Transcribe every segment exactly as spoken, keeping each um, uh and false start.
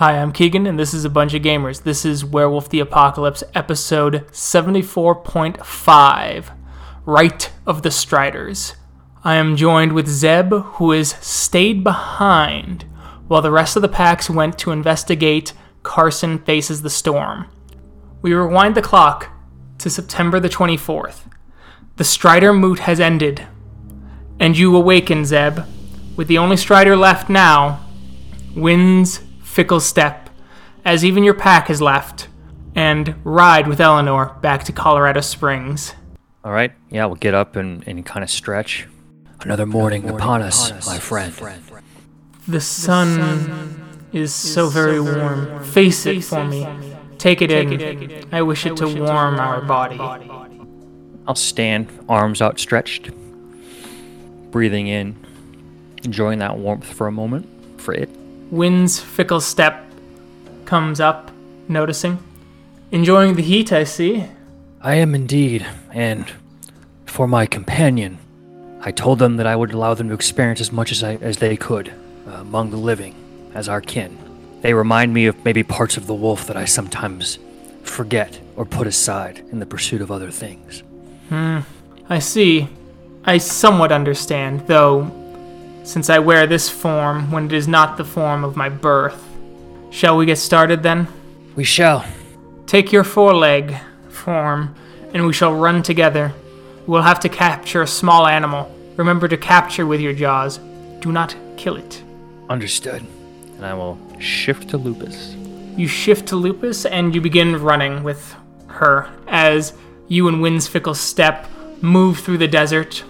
Hi, I'm Keegan, and this is A Bunch of Gamers. This is Werewolf the Apocalypse, episode seventy-four point five, Rite of the Striders. I am joined with Zeb, who has stayed behind, while the rest of the packs went to investigate Carson Faces the Storm. We rewind the clock to September the twenty-fourth. The Strider moot has ended, and you awaken, Zeb, with the only Strider left now, Winds Fickle-Step, as even your pack has left, and ride with Eleanor back to Colorado Springs. All right, yeah, we'll get up and, and kind of stretch. Another morning, Another morning upon, us, upon us, my friend. friend. The sun, the sun is, is so very, so very warm. warm. Face it for me. Take it Take in. It, it, I wish it I to wish warm it our body. body. I'll stand, arms outstretched, breathing in, enjoying that warmth for a moment, for it. Wind's fickle step comes up, noticing. Enjoying the heat, I see. I am indeed, and for my companion, I told them that I would allow them to experience as much as I, as they could uh, among the living, as our kin. They remind me of maybe parts of the wolf that I sometimes forget or put aside in the pursuit of other things. Hmm, I see. I somewhat understand, though, since I wear this form when it is not the form of my birth. Shall we get started then? We shall. Take your foreleg form, and we shall run together. We'll have to capture a small animal. Remember to capture with your jaws. Do not kill it. Understood. And I will shift to Lupus. You shift to Lupus, and you begin running with her as you and Wind's Fickle Step move through the desert.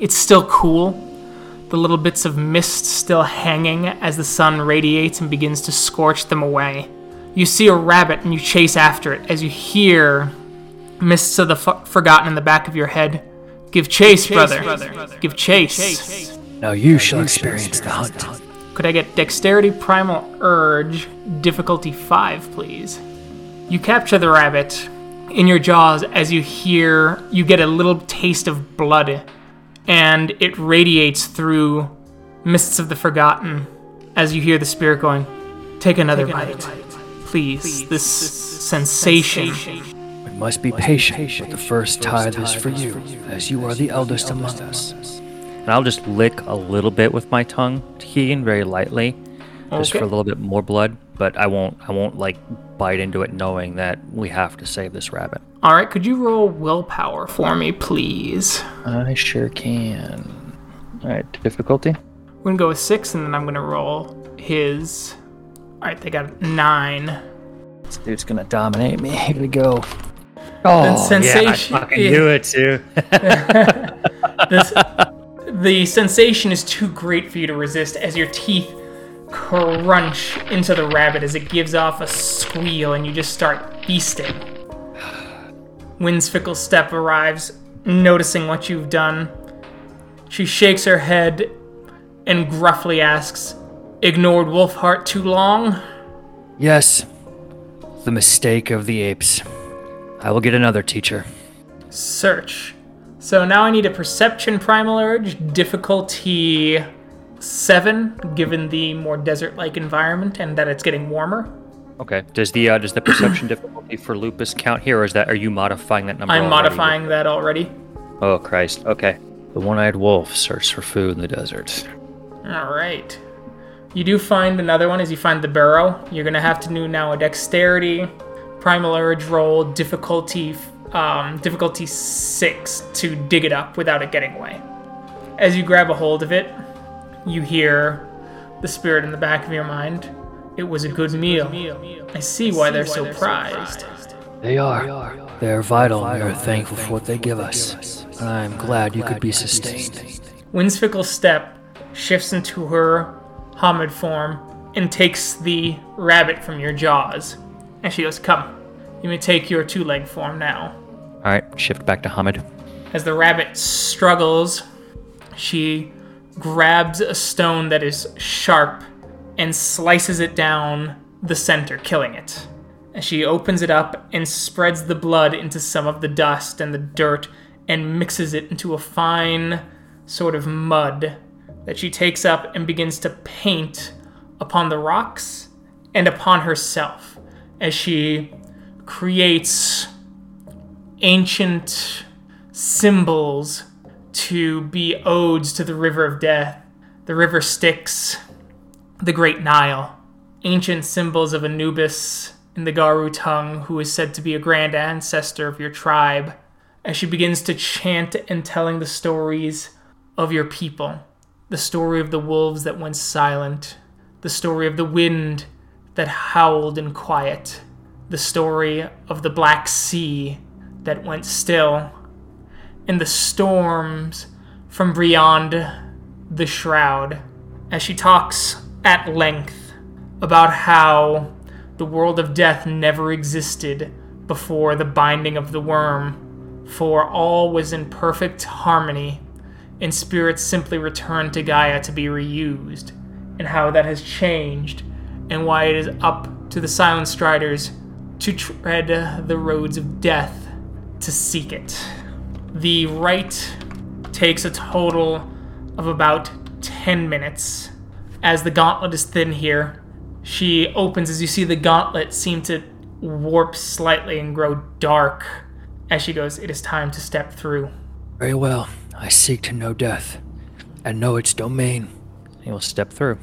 It's still cool. The little bits of mist still hanging as the sun radiates and begins to scorch them away. You see a rabbit and you chase after it as you hear Mists of the F- Forgotten in the back of your head. Give chase, Give brother. chase brother. Give chase. Give chase. Now you now shall you experience, experience the, hunt. the hunt. Could I get Dexterity Primal Urge, difficulty five, please? You capture the rabbit in your jaws as you hear, you get a little taste of blood, and it radiates through Mists of the Forgotten as you hear the spirit going, Take another, Take another bite. bite. Please, Please. This, this sensation. sensation. We must be patient, must be patient. But the first, first tithe is for you, for you, as you are the eldest, the eldest among us. us. And I'll just lick a little bit with my tongue, Keegan, very lightly, just okay. for a little bit more blood, but I won't, I won't like bite into it knowing that we have to save this rabbit. All right, could you roll willpower for me, please? I sure can. All right, difficulty? We're going to go with six, and then I'm going to roll his... All right, they got nine. This dude's going to dominate me. Here we go. Oh, the sensation... yeah, I fucking knew it, too. this, the sensation is too great for you to resist as your teeth crunch into the rabbit as it gives off a squeal, and you just start feasting. Wind's Fickle Step arrives, noticing what you've done. She shakes her head and gruffly asks, Ignored Wolfheart too long? Yes. The mistake of the apes. I will get another teacher. Search. So now I need a Perception Primal Urge, difficulty seven, given the more desert-like environment and that it's getting warmer. Okay. Does the uh, does the perception difficulty for Lupus count here, or is that are you modifying that number? I'm already? modifying that already. Oh Christ. Okay. The one-eyed wolf searches for food in the desert. All right. You do find another one as you find the burrow. You're gonna have to do now a Dexterity Primal Urge roll, difficulty um, difficulty six to dig it up without it getting away. As you grab a hold of it, you hear the spirit in the back of your mind. It was a good meal. I see why they're so prized. They are. They are vital, and we are thankful for what they give us. And I am glad you could be sustained. Wind's Fickle Step shifts into her Hamid form and takes the rabbit from your jaws. And she goes, Come, you may take your two-leg form now. All right, shift back to Hamid. As the rabbit struggles, she grabs a stone that is sharp and slices it down the center, killing it. As she opens it up and spreads the blood into some of the dust and the dirt and mixes it into a fine sort of mud that she takes up and begins to paint upon the rocks and upon herself as she creates ancient symbols to be odes to the River of Death, the River Styx, the Great Nile, ancient symbols of Anubis in the Garu tongue, who is said to be a grand ancestor of your tribe, as she begins to chant and telling the stories of your people. The story of the wolves that went silent, the story of the wind that howled in quiet, the story of the Black Sea that went still, and the storms from beyond the shroud, as she talks at length about how the world of death never existed before the binding of the worm, for all was in perfect harmony, and spirits simply returned to Gaia to be reused, and how that has changed, and why it is up to the Silent Striders to tread the roads of death to seek it. The rite takes a total of about ten minutes. As the gauntlet is thin here, she opens, as you see the gauntlet seem to warp slightly and grow dark as she goes, "It is time to step through." "Very well. I seek to know death and know its domain." You will step through.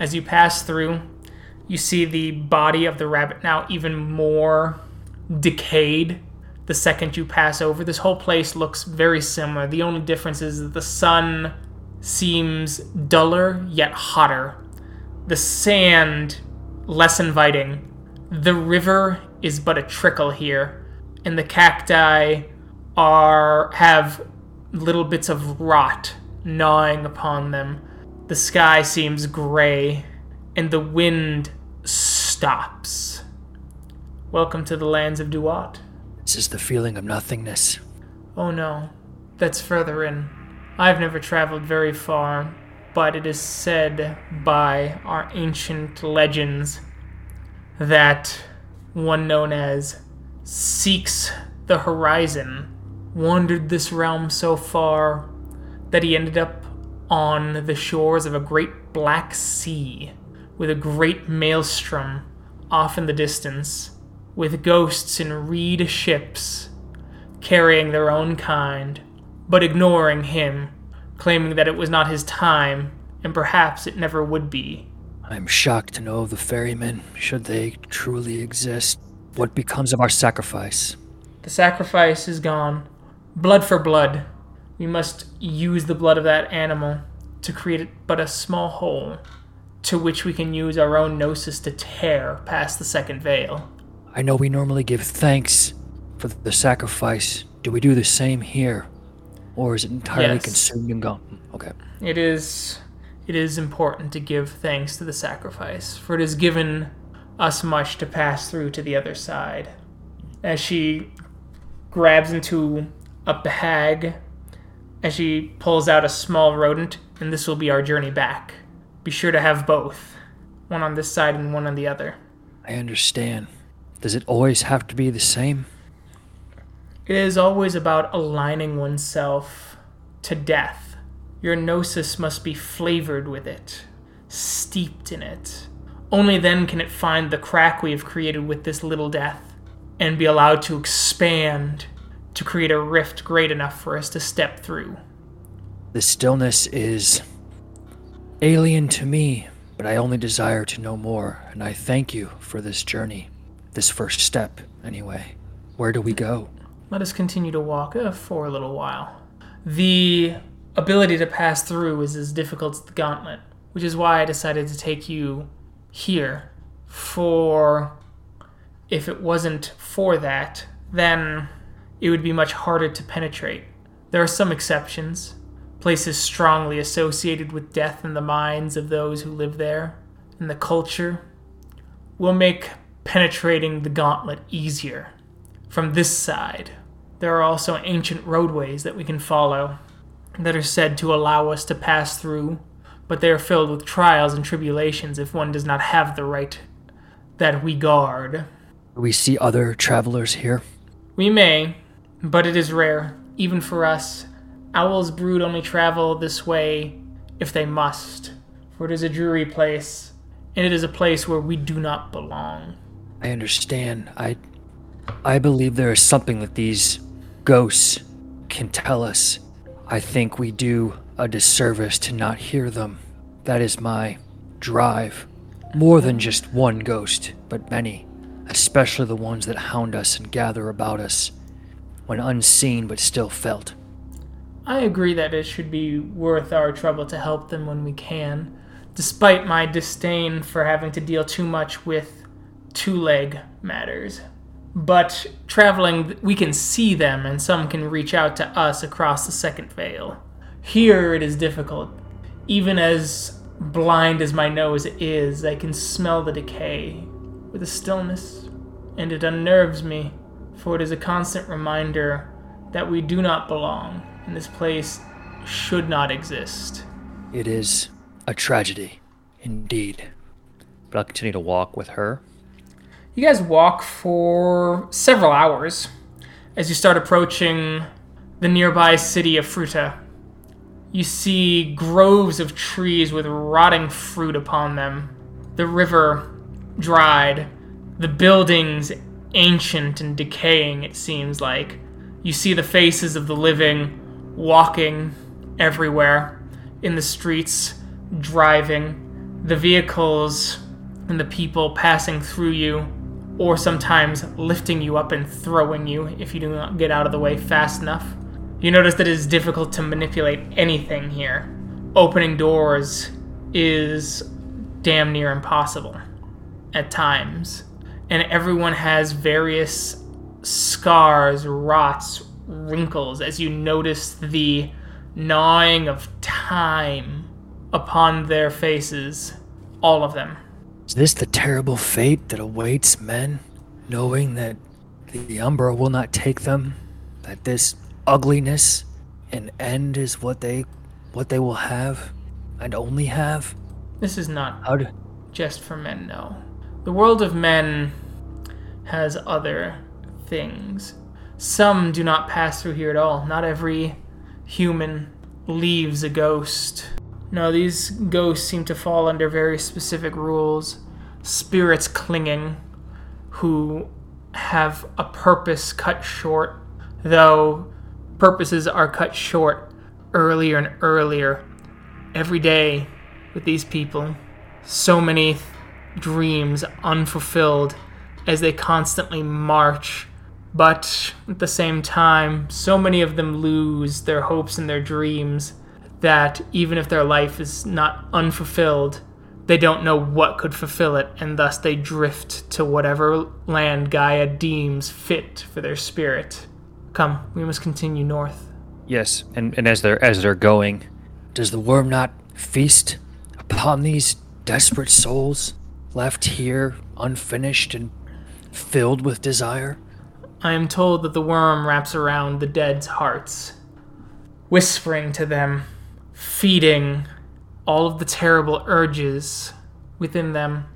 As you pass through, you see the body of the rabbit now even more decayed the second you pass over. This whole place looks very similar. The only difference is that the sun seems duller yet hotter. The sand less inviting. The river is but a trickle here, and the cacti are have little bits of rot gnawing upon them. The sky seems gray, and the wind stops. "Welcome to the lands of Duat." "This is the feeling of nothingness." "Oh no, that's further in. I've never traveled very far, but it is said by our ancient legends that one known as Seeks the Horizon wandered this realm so far that he ended up on the shores of a great black sea with a great maelstrom off in the distance, with ghosts in reed ships carrying their own kind, but ignoring him, claiming that it was not his time, and perhaps it never would be." "I am shocked to know of the ferrymen, should they truly exist. What becomes of our sacrifice?" "The sacrifice is gone. Blood for blood. We must use the blood of that animal to create but a small hole, to which we can use our own gnosis to tear past the second veil." "I know we normally give thanks for the sacrifice. Do we do the same here? Or is it entirely yes. consumed and gone?" "Okay. It is, it is important to give thanks to the sacrifice, for it has given us much to pass through to the other side." As she grabs into a bag, as she pulls out a small rodent, "And this will be our journey back. Be sure to have both, one on this side and one on the other." "I understand. Does it always have to be the same?" "It is always about aligning oneself to death. Your gnosis must be flavored with it, steeped in it. Only then can it find the crack we have created with this little death, and be allowed to expand to create a rift great enough for us to step through." "The stillness is alien to me, but I only desire to know more, and I thank you for this journey. This first step, anyway. Where do we go?" "Let us continue to walk uh, for a little while." The ability to pass through is as difficult as the gauntlet, which is why I decided to take you here, for if it wasn't for that, then it would be much harder to penetrate. There are some exceptions, places strongly associated with death in the minds of those who live there, and the culture will make penetrating the gauntlet easier. From this side, there are also ancient roadways that we can follow that are said to allow us to pass through, but they are filled with trials and tribulations if one does not have the right that we guard." "Do we see other travelers here?" "We may, but it is rare, even for us. Owl's brood only travel this way if they must, for it is a dreary place, and it is a place where we do not belong. I understand. I, I believe there is something that these ghosts can tell us. I think we do a disservice to not hear them. That is my drive. More than just one ghost, but many, especially the ones that hound us and gather about us when unseen but still felt. I agree that it should be worth our trouble to help them when we can, despite my disdain for having to deal too much with two-leg matters. But traveling, we can see them, and some can reach out to us across the Second Veil. Here it is difficult. Even as blind as my nose is, I can smell the decay with a stillness, and it unnerves me, for it is a constant reminder that we do not belong, and this place should not exist. It is a tragedy, indeed. But I'll continue to walk with her. You guys walk for several hours as you start approaching the nearby city of Fruita. You see groves of trees with rotting fruit upon them, the river dried, the buildings ancient and decaying, it seems like. You see the faces of the living walking everywhere, in the streets, driving, the vehicles and the people passing through you, or sometimes lifting you up and throwing you if you do not get out of the way fast enough. You notice that it is difficult to manipulate anything here. Opening doors is damn near impossible at times. And everyone has various scars, rots, wrinkles, as you notice the gnawing of time upon their faces, all of them. Is this the terrible fate that awaits men, knowing that the Umbra will not take them, that this ugliness and end is what they what they will have and only have? This is not How do- just for men, no. The world of men has other things. Some do not pass through here at all. Not every human leaves a ghost. No, these ghosts seem to fall under very specific rules. Spirits clinging, who have a purpose cut short, though purposes are cut short earlier and earlier every day with these people. So many th- dreams unfulfilled as they constantly march, but at the same time, so many of them lose their hopes and their dreams that even if their life is not unfulfilled, they don't know what could fulfill it, and thus they drift to whatever land Gaia deems fit for their spirit. Come, we must continue north. Yes, and, and as they're as they're going, does the worm not feast upon these desperate souls left here unfinished and filled with desire? I am told that the worm wraps around the dead's hearts, whispering to them, feeding all of the terrible urges within them.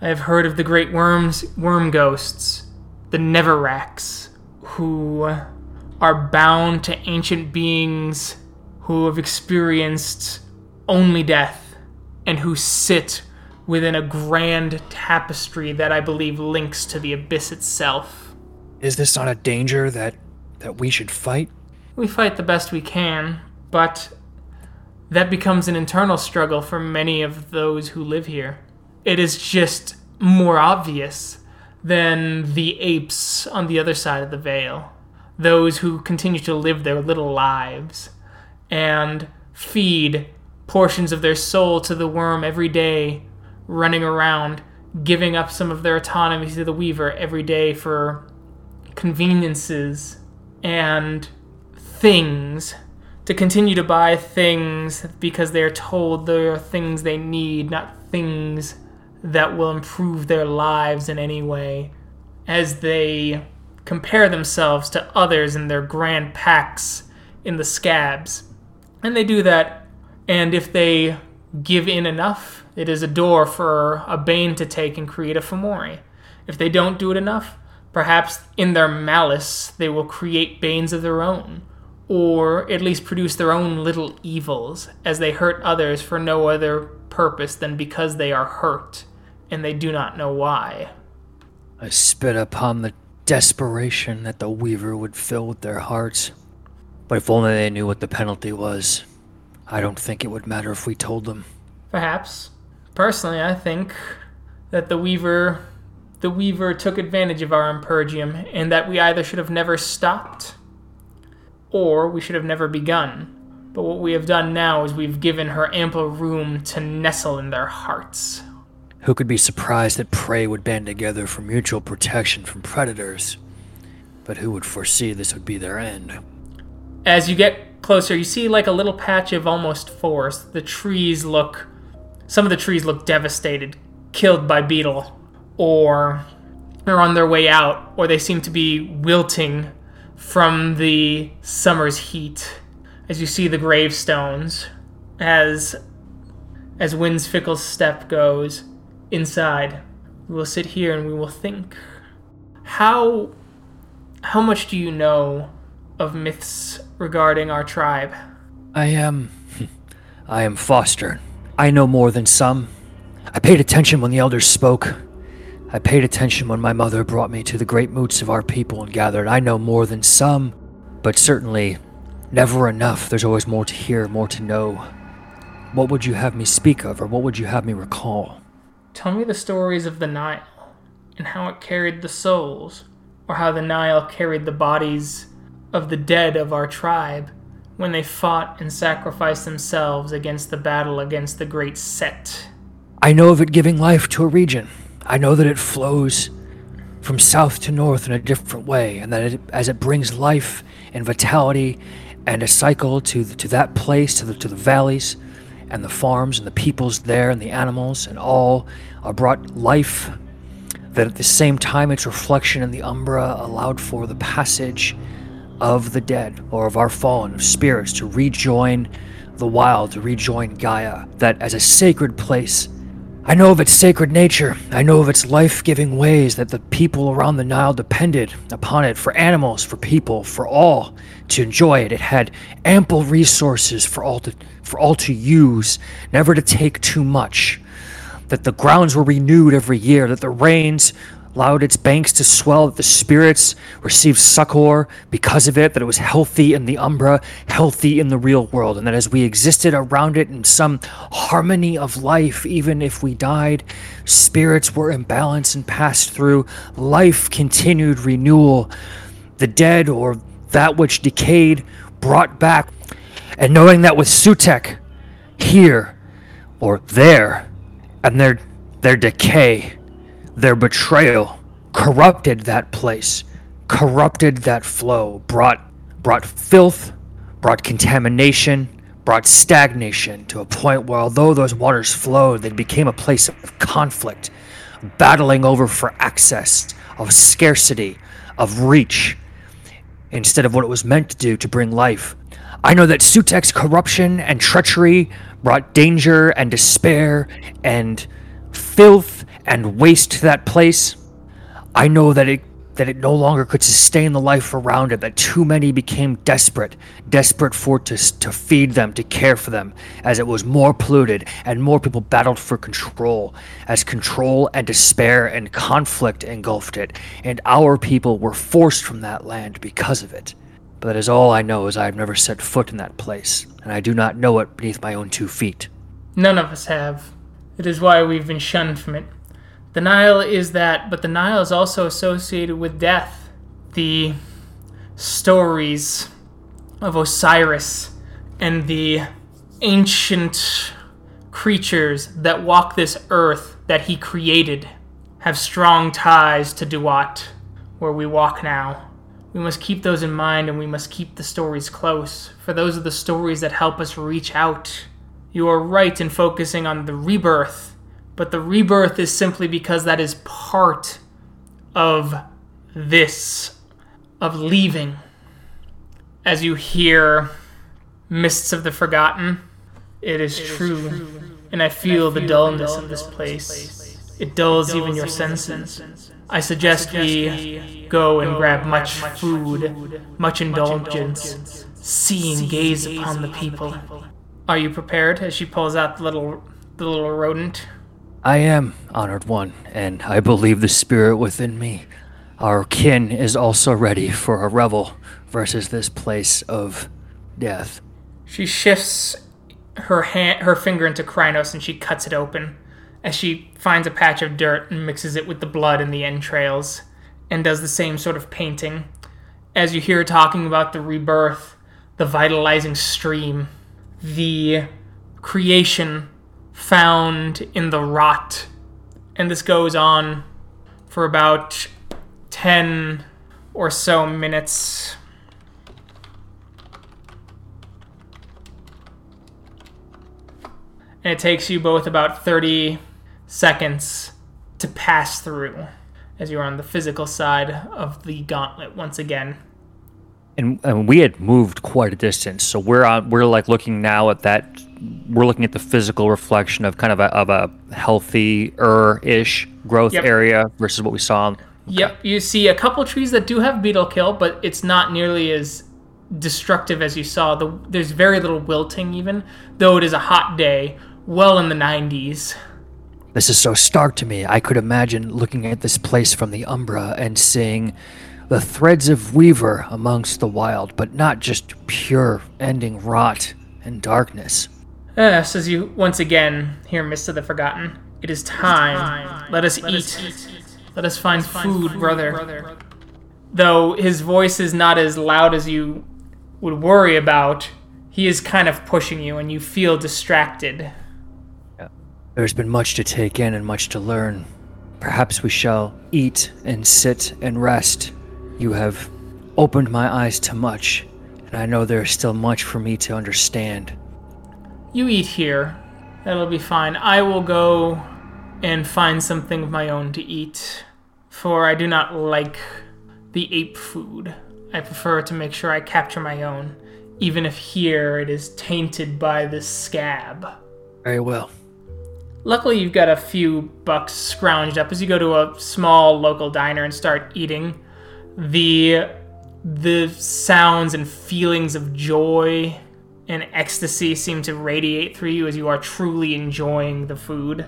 I have heard of the great worms, worm ghosts, the Neveracks, who are bound to ancient beings who have experienced only death, and who sit within a grand tapestry that I believe links to the abyss itself. Is this not a danger that, that we should fight? We fight the best we can, but that becomes an internal struggle for many of those who live here. It is just more obvious than the apes on the other side of the veil, those who continue to live their little lives and feed portions of their soul to the worm every day, running around, giving up some of their autonomy to the Weaver every day for conveniences and things, to continue to buy things because they are told they are things they need, not things that will improve their lives in any way, as they compare themselves to others in their grand packs in the scabs. And they do that, and if they give in enough, it is a door for a bane to take and create a Fomori. If they don't do it enough, perhaps in their malice they will create banes of their own, or at least produce their own little evils as they hurt others for no other purpose than because they are hurt and they do not know why. I spit upon the desperation that the Weaver would fill with their hearts. But if only they knew what the penalty was, I don't think it would matter if we told them. Perhaps. Personally, I think that the Weaver, the Weaver took advantage of our Impurgium, and that we either should have never stopped, or we should have never begun. But what we have done now is we've given her ample room to nestle in their hearts. Who could be surprised that prey would band together for mutual protection from predators? But who would foresee this would be their end? As you get closer, you see like a little patch of almost forest. The trees look... Some of the trees look devastated, killed by beetle, or they're on their way out, or they seem to be wilting from the summer's heat. As you see the gravestones, as as Winds-Fickle-Step goes inside, we will sit here and we will think. How how much do you know of myths regarding our tribe? I am I am Foster. I know more than some. I paid attention when the elders spoke. I paid attention when my mother brought me to the great moots of our people and gathered. I know more than some, but certainly never enough. There's always more to hear, more to know. What would you have me speak of, or what would you have me recall? Tell me the stories of the Nile, and how it carried the souls, or how the Nile carried the bodies of the dead of our tribe when they fought and sacrificed themselves against the battle against the great Set. I know of it giving life to a region. I know that it flows from south to north in a different way, and that it, as it brings life and vitality and a cycle to the, to that place, to the, to the valleys and the farms and the peoples there and the animals and all are brought life, that at the same time its reflection in the umbra allowed for the passage of the dead or of our fallen, of spirits to rejoin the wild, to rejoin Gaia, that as a sacred place. I know of its sacred nature. I know of its life-giving ways that the people around the Nile depended upon it for animals, for people, for all to enjoy it. It had ample resources for all to for all to use, never to take too much. That the grounds were renewed every year, that the rains allowed its banks to swell, that the spirits received succor because of it, that it was healthy in the umbra, healthy in the real world, and that as we existed around it in some harmony of life, even if we died, spirits were in balance and passed through. Life continued renewal. The dead, or that which decayed, brought back. And knowing that with Sutekh, here, or there, and their their decay, their betrayal corrupted that place, corrupted that flow, brought brought filth, brought contamination, brought stagnation to a point where although those waters flowed, they became a place of conflict, battling over for access, of scarcity, of reach, instead of what it was meant to do to bring life. I know that Sutekh's corruption and treachery brought danger and despair and filth and waste to that place. I know that it that it no longer could sustain the life around it, that too many became desperate, desperate for it to, to feed them, to care for them, as it was more polluted and more people battled for control, as control and despair and conflict engulfed it, and our people were forced from that land because of it. But that is all I know, as I have never set foot in that place, and I do not know it beneath my own two feet. None of us have. It is why we've been shunned from it. The Nile is that, but the Nile is also associated with death. The stories of Osiris and the ancient creatures that walk this earth that he created have strong ties to Duat, where we walk now. We must keep those in mind, and we must keep the stories close, for those are the stories that help us reach out. You are right in focusing on the rebirth, but the rebirth is simply because that is part of this, of leaving. As you hear Mists of the Forgotten, it is, it true, is true, and I feel, and I feel the dullness dull, of this place. place. It dulls, it dulls even your senses. senses. I suggest, I suggest we, we go and go grab, and grab much, much food, food much, indulgence, much indulgence, seeing gaze upon the people. Are you prepared? As she pulls out the little, the little rodent. I am, Honored One, and I believe the spirit within me, our kin, is also ready for a revel versus this place of death. She shifts her hand, her finger into Krynos, and she cuts it open. As she finds a patch of dirt and mixes it with the blood and the entrails, and does the same sort of painting. As you hear her talking about the rebirth, the vitalizing stream, the creation found in the rot. And this goes on for about ten or so minutes. And it takes you both about thirty seconds to pass through, as you're on the physical side of the gauntlet once again. And, and we had moved quite a distance, so we're on, we're like looking now at that. We're looking at the physical reflection of kind of a of a healthier-ish growth yep. area versus what we saw. Okay. Yep, you see a couple trees that do have beetle kill, but it's not nearly as destructive as you saw. The, there's very little wilting even, though it is a hot day, well in the nineties. This is so stark to me. I could imagine looking at this place from the Umbra and seeing the threads of Weaver amongst the wild, but not just pure ending rot and darkness. Yes, as you once again hear Mists of the Forgotten, it is time. It is time. Let us, Let eat. us eat. Let us find, Let us find food, food brother. brother. Though his voice is not as loud as you would worry about, he is kind of pushing you and you feel distracted. There's been much to take in and much to learn. Perhaps we shall eat and sit and rest. You have opened my eyes to much, and I know there is still much for me to understand. You eat here. That'll be fine. I will go and find something of my own to eat, for I do not like the ape food. I prefer to make sure I capture my own, even if here it is tainted by this scab. Very well. Luckily, you've got a few bucks scrounged up as you go to a small local diner and start eating. The the sounds and feelings of joy and ecstasy seem to radiate through you as you are truly enjoying the food.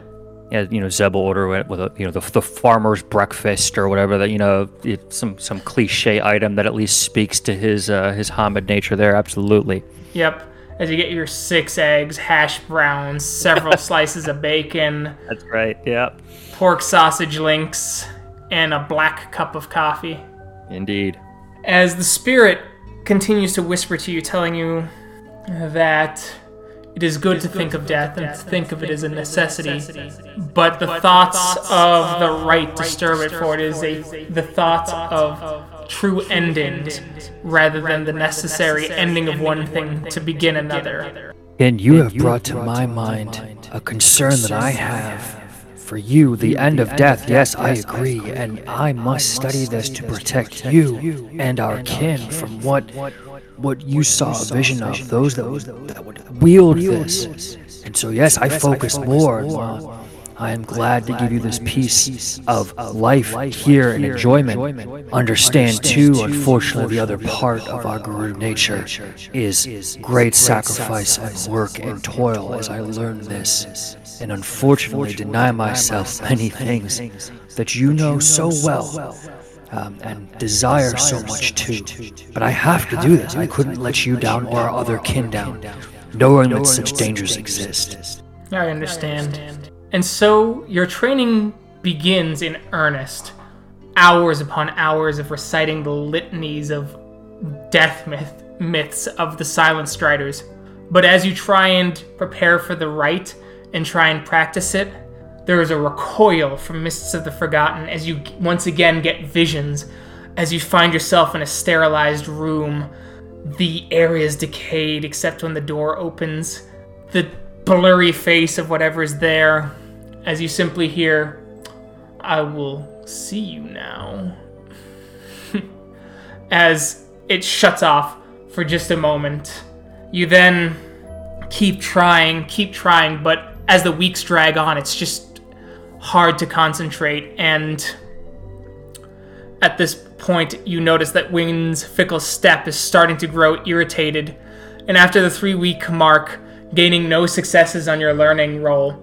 Yeah, you know, Zeb will order it with a, you know, the the farmer's breakfast or whatever, that, you know, it's some some cliche item that at least speaks to his uh, his Hamid nature there. Absolutely. Yep. As you get your six eggs, hash browns, several slices of bacon. That's right, yeah. Pork sausage links, and a black cup of coffee. Indeed. As the spirit continues to whisper to you, telling you that it is good, it is to, good think to think of death, death and to think of it as a necessity, necessity. But the but thoughts, thoughts of the right, right disturb it, for it is a, a the thoughts of, of True, true endings, endings rather than the necessary, necessary ending of one, ending thing, one thing to begin, begin another. another. And you have you brought, have brought to, my to my mind a concern, concern that I have, have for you, the, the end, end of death. death. Yes, I agree, I and, and I must study this to protect, protect you, you and our and kin our from what what, what you saw a vision of, those that would, that would wield this. And so, yes, I focus more on. I am glad, glad to give you this piece of life, life here and enjoyment. enjoyment. Understand, Understand too, unfortunately, the other part of our guru nature is, is great sacrifice and work and toil as I learn this, and unfortunately deny myself many things that you know so well um, and desire so much too. But I have to do this. I couldn't let you down or our other kin down, knowing that such dangers exist. I understand. And so your training begins in earnest. Hours upon hours of reciting the litanies of death myth, myths of the Silent Striders. But as you try and prepare for the rite and try and practice it, there is a recoil from Mists of the Forgotten as you once again get visions, as you find yourself in a sterilized room. The air is decayed except when the door opens. The blurry face of whatever is there, as you simply hear, "I will see you now," as it shuts off for just a moment. You then keep trying, keep trying, but as the weeks drag on, it's just hard to concentrate, and At this point, you notice that Winds-Fickle-Step is starting to grow irritated, and after the three-week mark, gaining no successes on your learning roll,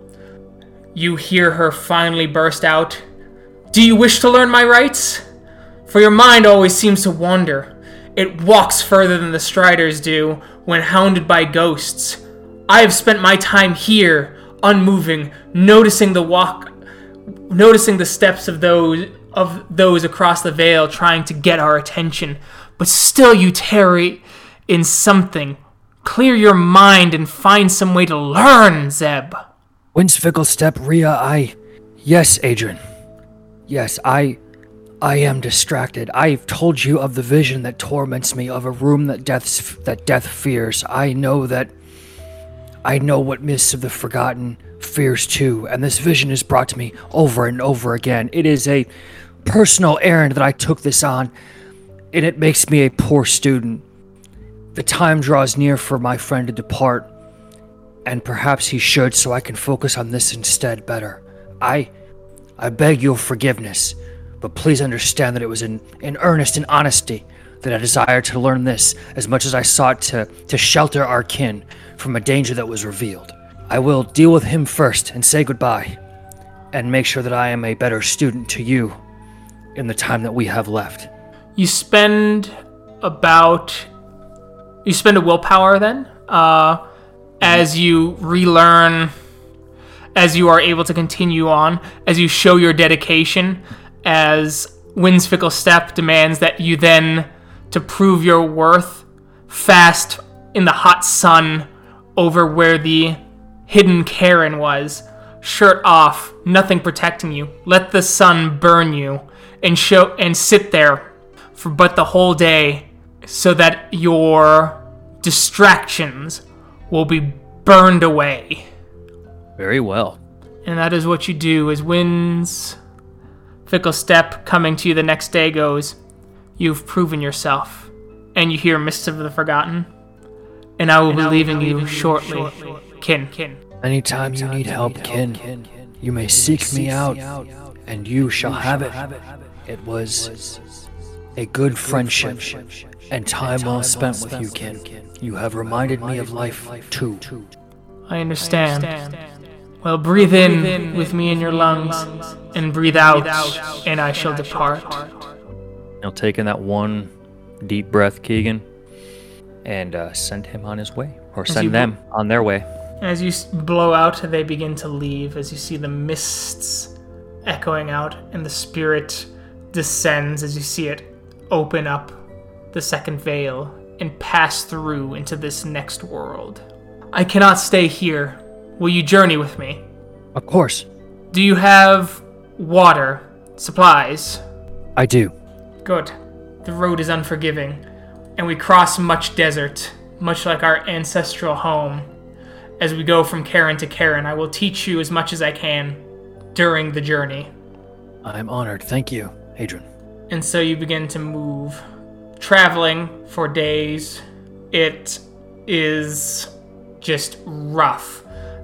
you hear her finally burst out, "Do you wish to learn my rites? For your mind always seems to wander. It walks further than the Striders do when hounded by ghosts. I have spent my time here, unmoving, noticing the walk, noticing the steps of those of those across the veil trying to get our attention. But still you tarry in something. Clear your mind and find some way to learn, Zeb." Winds-Fickle-Step, Rhea, I... Yes, Adrian. Yes, I... I am distracted. I've told you of the vision that torments me, of a room that death's, that death fears. I know that... I know what Mists of the Forgotten fears too, and this vision is brought to me over and over again. It is a personal errand that I took this on, and it makes me a poor student. The time draws near for my friend to depart, and perhaps he should, so I can focus on this instead better. I... I beg your forgiveness. But please understand that it was in, in earnest and honesty that I desired to learn this as much as I sought to, to shelter our kin from a danger that was revealed. I will deal with him first and say goodbye, and make sure that I am a better student to you in the time that we have left. You spend about... You spend a willpower then, uh, as you relearn, as you are able to continue on, as you show your dedication... As Winds-Fickle-Step demands that you then, to prove your worth, fast in the hot sun over where the hidden Karen was, shirt off, nothing protecting you. Let the sun burn you, and show and sit there for but the whole day, so that your distractions will be burned away. Very well. And that is what you do, as Winds. Fickle-Step coming to you the next day goes, "You've proven yourself," and you hear Mists of the Forgotten, "and I will and be leaving you, you shortly, shortly. Kin. Kin. Anytime you need help, Kin, kin, you may seek me out, and you shall have it. It was a good friendship, and time well spent with you, Kin. You have reminded me of life, too." I understand. Well, breathe in with me in your lungs, and breathe out, and I shall depart. I'll take in that one deep breath, Keegan, and uh, send him on his way, or send them on their way. As you blow out, they begin to leave, as you see the mists echoing out, and the spirit descends as you see it open up the second veil and pass through into this next world. "I cannot stay here. Will you journey with me?" "Of course." "Do you have water, supplies?" "I do." "Good. The road is unforgiving, and we cross much desert, much like our ancestral home. As we go from Karen to Karen, I will teach you as much as I can during the journey." "I'm honored. Thank you, Adrian." And so you begin to move, traveling for days. It is just rough.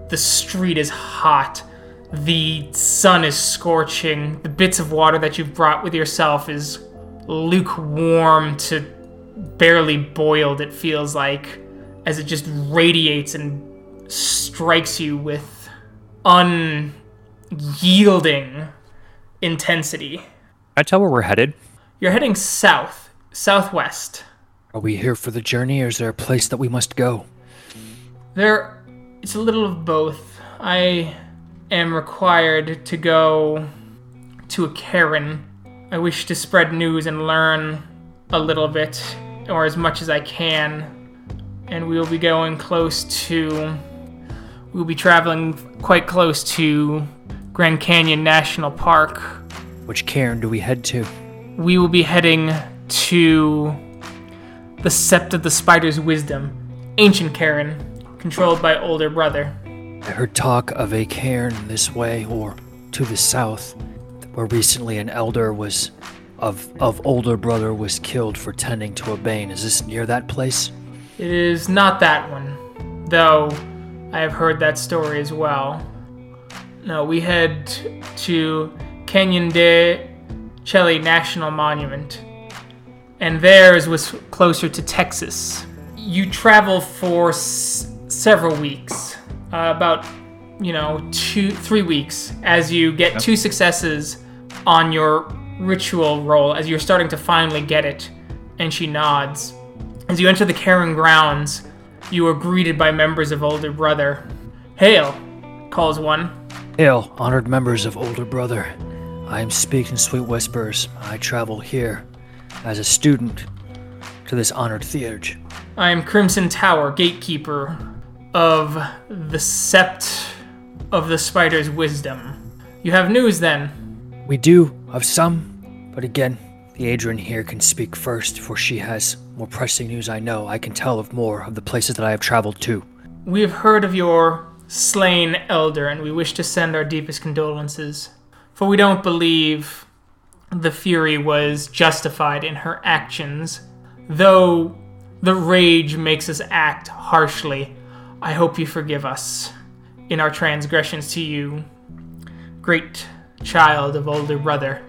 The street is hot, the sun is scorching, the bits of water that you've brought with yourself is lukewarm to barely boiled, it feels like, as it just radiates and strikes you with unyielding intensity. Can I tell where we're headed? You're heading south, southwest. Are we here for the journey, or is there a place that we must go? There... It's a little of both. I am required to go to a Karen. I wish to spread news and learn a little bit, or as much as I can. And we will be going close to... We'll be traveling quite close to Grand Canyon National Park. Which Karen do we head to? We will be heading to the Sept of the Spider's Wisdom, ancient Karen. Controlled by older brother. I heard talk of a cairn this way or to the south, where recently an elder was of of older brother was killed for tending to a bane. Is this near that place? It is not that one, though I have heard that story as well. No, we head to Canyon de Chelly National Monument, and theirs was closer to Texas. You travel for s- several weeks, uh, about, you know, two, three weeks, as you get yep. two successes on your ritual roll, as you're starting to finally get it, and she nods. As you enter the Karen grounds, you are greeted by members of Older Brother. Hail, calls one. Hail, honored members of Older Brother. I am Speaks-in-Sweet-Whispers. I travel here as a student to this honored theurge. I am Crimson Tower, gatekeeper of the Sept of the Spider's Wisdom. You have news, then? We do, of some, but again, the Adrian here can speak first, for she has more pressing news. I know I can tell of more of the places that I have traveled to. We have heard of your slain elder, and we wish to send our deepest condolences, for we don't believe the Fury was justified in her actions, though the rage makes us act harshly. I hope you forgive us in our transgressions to you, great child of Older Brother.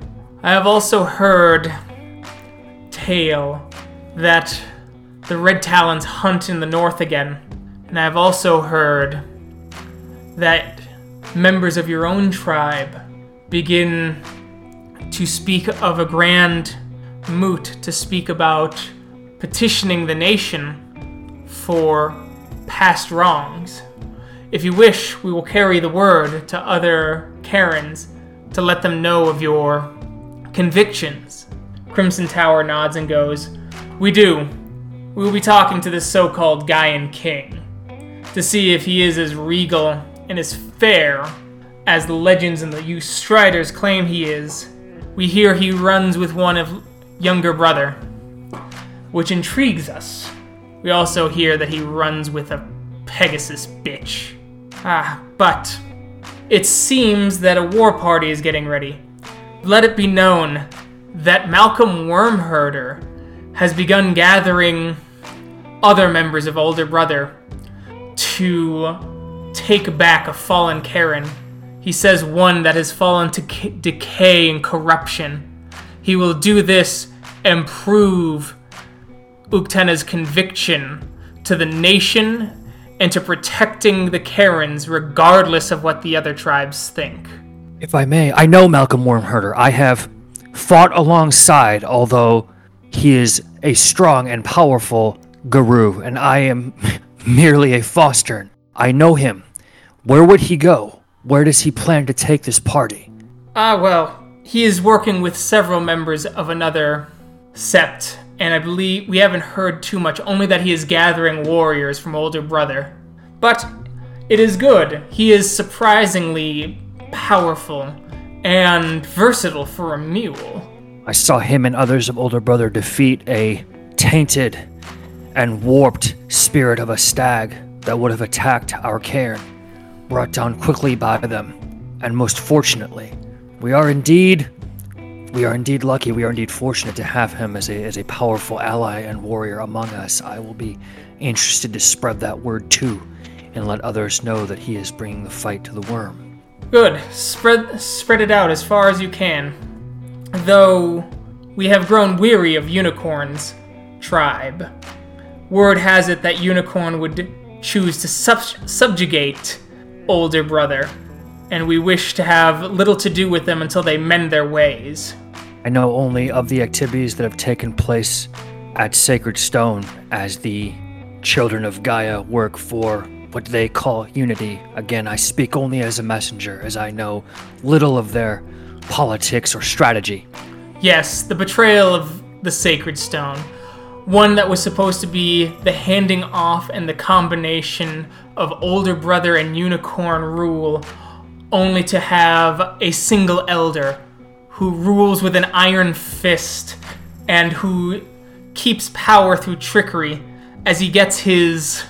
I have also heard tale that the Red Talons hunt in the north again, and I have also heard that members of your own tribe begin to speak of a grand moot, to speak about petitioning the nation for past wrongs. If you wish, we will carry the word to other Karens to let them know of your convictions. Crimson Tower nods and goes, we do. We will be talking to this so-called Gaian king to see if he is as regal and as fair as the legends and the you Striders claim he is. We hear he runs with one of younger brother, which intrigues us. We also hear that he runs with a Pegasus bitch. Ah, but it seems that a war party is getting ready. Let it be known that Malcolm Wormherder has begun gathering other members of Older Brother to take back a fallen Karen. He says one that has fallen to c- decay and corruption. He will do this and prove Uktena's conviction to the nation and to protecting the Karens regardless of what the other tribes think. If I may, I know Malcolm Wormherder. I have fought alongside, although he is a strong and powerful guru, and I am merely a fostern. I know him. Where would he go? Where does he plan to take this party? Ah, well, he is working with several members of another sept, and I believe we haven't heard too much, only that he is gathering warriors from Older Brother. But it is good. He is surprisingly powerful and versatile for a mule. I saw him and others of Older Brother defeat a tainted and warped spirit of a stag that would have attacked our cairn, brought down quickly by them, and most fortunately, we are indeed, we are indeed lucky, we are indeed fortunate to have him as a as a powerful ally and warrior among us. I will be interested to spread that word too, and let others know that he is bringing the fight to the worm. Good, spread spread it out as far as you can, though we have grown weary of Unicorn's tribe. Word has it that Unicorn would choose to sub- subjugate Older Brother, and we wish to have little to do with them until they mend their ways. I know only of the activities that have taken place at Sacred Stone as the children of Gaia work for what they call unity. Again, I speak only as a messenger, as I know little of their politics or strategy. Yes, the betrayal of the Sacred Stone. One that was supposed to be the handing off and the combination of Older Brother and Unicorn rule, only to have a single elder who rules with an iron fist and who keeps power through trickery. As he gets his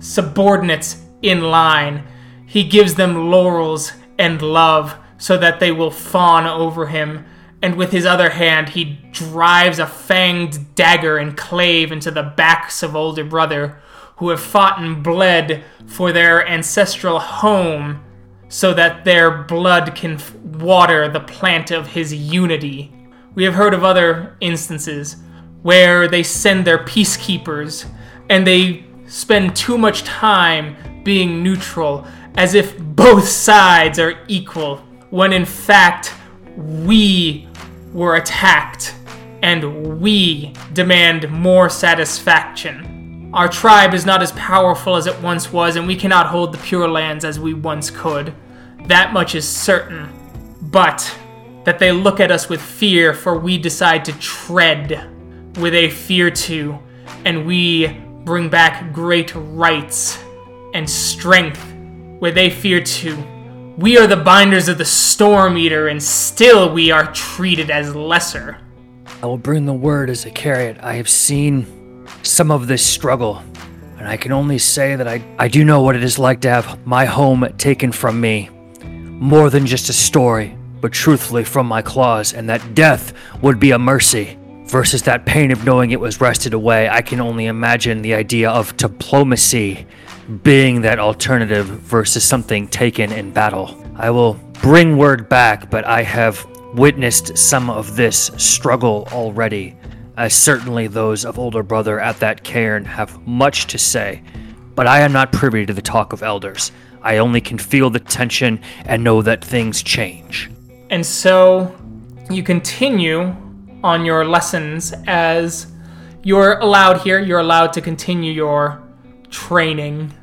subordinates in line, he gives them laurels and love so that they will fawn over him. And with his other hand, he drives a fanged dagger and clave into the backs of Older Brother, who have fought and bled for their ancestral home so that their blood can f- water the plant of his unity. we have heard of other instances where they send their peacekeepers and they spend too much time being neutral, as if both sides are equal, when in fact we were attacked and we demand more satisfaction. Our tribe is not as powerful as it once was, and we cannot hold the Pure Lands as we once could. That much is certain. But that they look at us with fear, for we decide to tread with a fear too, and we bring back great rights and strength where they fear too. We are the binders of the Storm Eater, and still we are treated as lesser. I will bring the word as I carry it. I have seen some of this struggle, and I can only say that I, I do know what it is like to have my home taken from me. More than just a story, but truthfully from my claws, and that death would be a mercy, versus that pain of knowing it was wrested away. I can only imagine the idea of diplomacy being that alternative versus something taken in battle. I will bring word back, but I have witnessed some of this struggle already, as certainly those of older brother at that cairn have much to say, but I am not privy to the talk of elders. I only can feel the tension and know that things change. And so you continue on your lessons as you're allowed here. You're allowed to continue your training.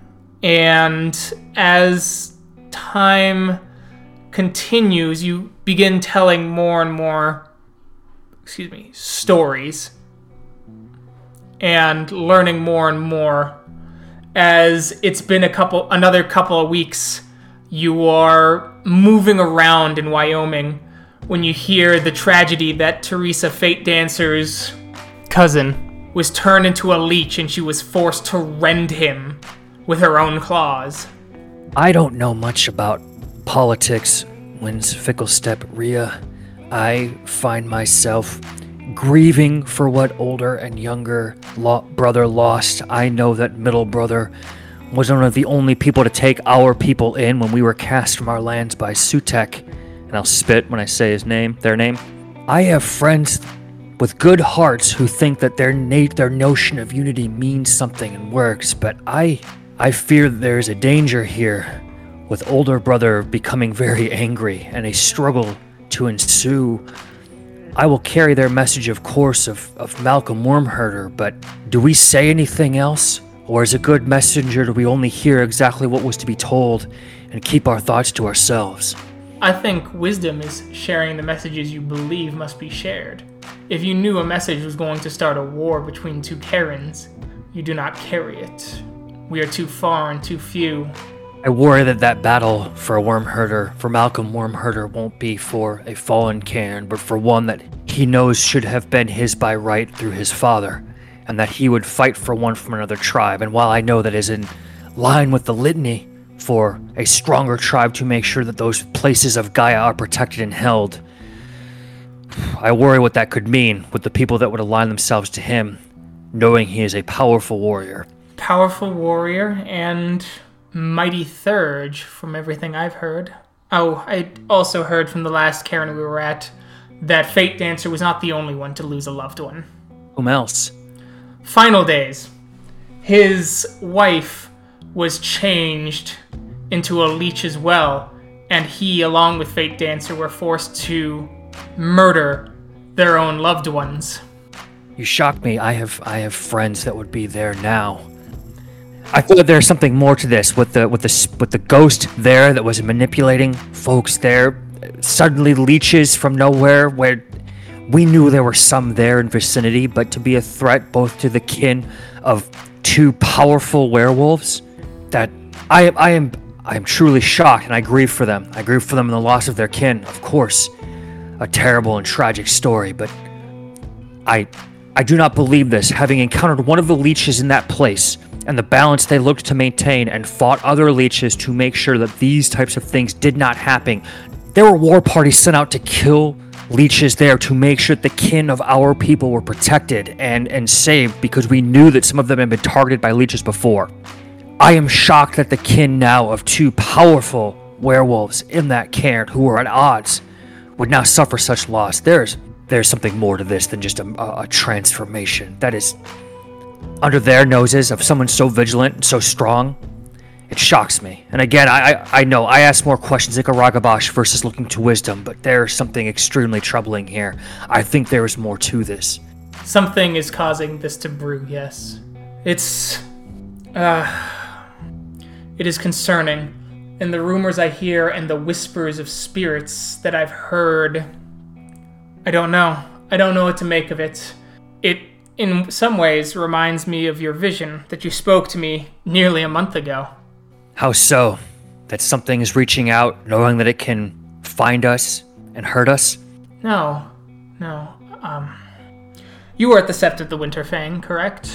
And as time continues, you begin telling more and more, excuse me, stories and learning more and more. As it's been a couple, another couple of weeks, you are moving around in Wyoming when you hear the tragedy that Teresa Fate Dancer's cousin was turned into a leech and she was forced to rend him with her own claws. I don't know much about politics, Winds-Fickle-Step, Rhea. I find myself grieving for what older and younger lo- brother lost. I know that middle brother was one of the only people to take our people in when we were cast from our lands by Sutekh, and I'll spit when I say his name, their name. I have friends with good hearts who think that their na- their notion of unity means something and works, but I, I fear there is a danger here with older brother becoming very angry and a struggle to ensue. I will carry their message, of course, of, of Malcolm Wormherder, but do we say anything else? Or as a good messenger, do we only hear exactly what was to be told and keep our thoughts to ourselves? I think wisdom is sharing the messages you believe must be shared. If you knew a message was going to start a war between two Karens, you do not carry it. We are too far and too few. I worry that that battle for a Wormherder, for Malcolm Wormherder, won't be for a fallen cairn, but for one that he knows should have been his by right through his father, and that he would fight for one from another tribe. And while I know that is in line with the litany for a stronger tribe to make sure that those places of Gaia are protected and held, I worry what that could mean with the people that would align themselves to him, knowing he is a powerful warrior. Powerful warrior and mighty Thurge, from everything I've heard. Oh, I also heard from the last cairn we were at that Fate Dancer was not the only one to lose a loved one. Whom else? Final Days. His wife was changed into a leech as well, and he, along with Fate Dancer, were forced to murder their own loved ones. You shocked me. I have I have friends that would be there now. I feel that there's something more to this with the with the with the ghost there that was manipulating folks there. Suddenly leeches from nowhere, where we knew there were some there in vicinity, but to be a threat both to the kin of two powerful werewolves. That I am I am I am truly shocked, and I grieve for them. I grieve for them in the loss of their kin, of course. A terrible and tragic story, but I I do not believe this. Having encountered one of the leeches in that place, and the balance they looked to maintain, and fought other leeches to make sure that these types of things did not happen. There were war parties sent out to kill leeches there to make sure that the kin of our people were protected and, and saved, because we knew that some of them had been targeted by leeches before. I am shocked that the kin now of two powerful werewolves in that cairn who were at odds would now suffer such loss. There is there's something more to this than just a, a transformation. That is under their noses of someone so vigilant and so strong. It shocks me. And again, I, I, I know I asked more questions like a Ragabash versus looking to wisdom, but there's something extremely troubling here. I think there is more to this. Something is causing this to brew, yes. It's... Uh, it is concerning. And the rumors I hear and the whispers of spirits that I've heard... I don't know. I don't know what to make of it. It, in some ways, reminds me of your vision that you spoke to me nearly a month ago. How so? That something is reaching out, knowing that it can find us and hurt us? No. No. Um, you were at the Sept of the Winterfang, correct?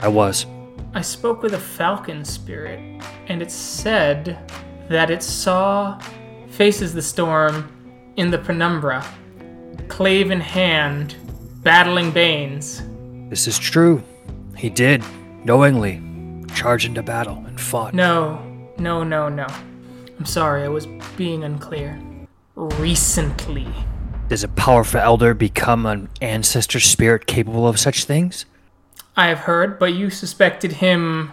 I was. I spoke with a falcon spirit, and it said that it saw Faces the Storm in the penumbra, clave in hand, battling Banes. This is true. He did, knowingly, charge into battle and fought. No. No, no, no. I'm sorry, I was being unclear. Recently. Does a powerful elder become an ancestor spirit capable of such things? I have heard, but you suspected him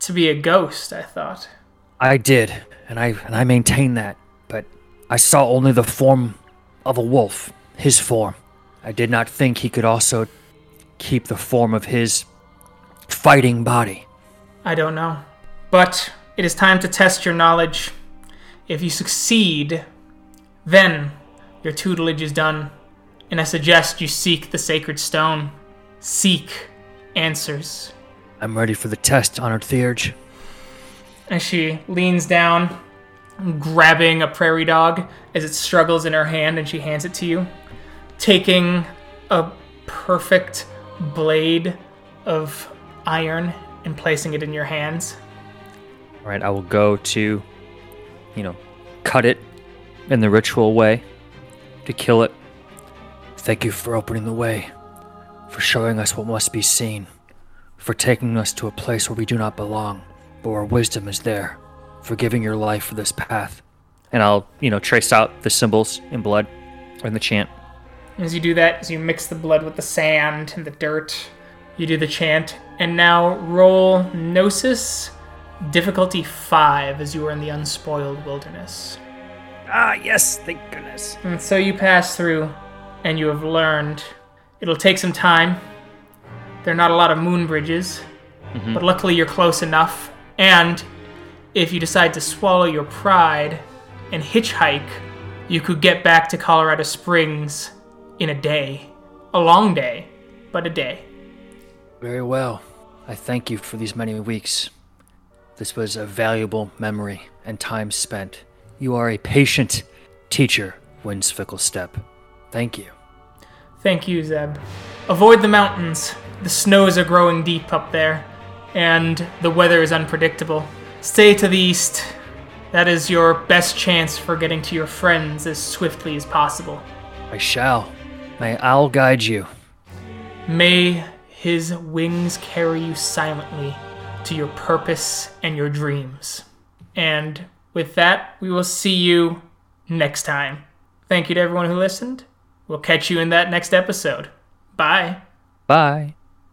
to be a ghost, I thought. I did, and I and I maintain that, but I saw only the form of a wolf, his form. I did not think he could also keep the form of his fighting body. I don't know, but... It is time to test your knowledge. If you succeed, then your tutelage is done. And I suggest you seek the Sacred Stone. Seek answers. I'm ready for the test, Honored Theurge. And she leans down, grabbing a prairie dog as it struggles in her hand, and she hands it to you. Taking a perfect blade of iron and placing it in your hands. All right, I will go to, you know, cut it in the ritual way to kill it. Thank you for opening the way, for showing us what must be seen, for taking us to a place where we do not belong, but where wisdom is there, for giving your life for this path. And I'll, you know, trace out the symbols in blood or in the chant. As you do that, as you mix the blood with the sand and the dirt, you do the chant. And now roll Gnosis. Difficulty five, as you are in the unspoiled wilderness. Ah, yes, thank goodness. And so you pass through, and you have learned. It'll take some time. There are not a lot of moon bridges, mm-hmm. but luckily you're close enough. And if you decide to swallow your pride and hitchhike, you could get back to Colorado Springs in a day. A long day, but a day. Very well. I thank you for these many weeks. This was a valuable memory and time spent. You are a patient teacher, Winds-Fickle-Step. Thank you. Thank you, Zeb. Avoid the mountains. The snows are growing deep up there, and the weather is unpredictable. Stay to the east. That is your best chance for getting to your friends as swiftly as possible. I shall. May Owl guide you. May his wings carry you silently to your purpose and your dreams. And with that, we will see you next time. Thank you to everyone who listened. We'll catch you in that next episode. Bye. Bye.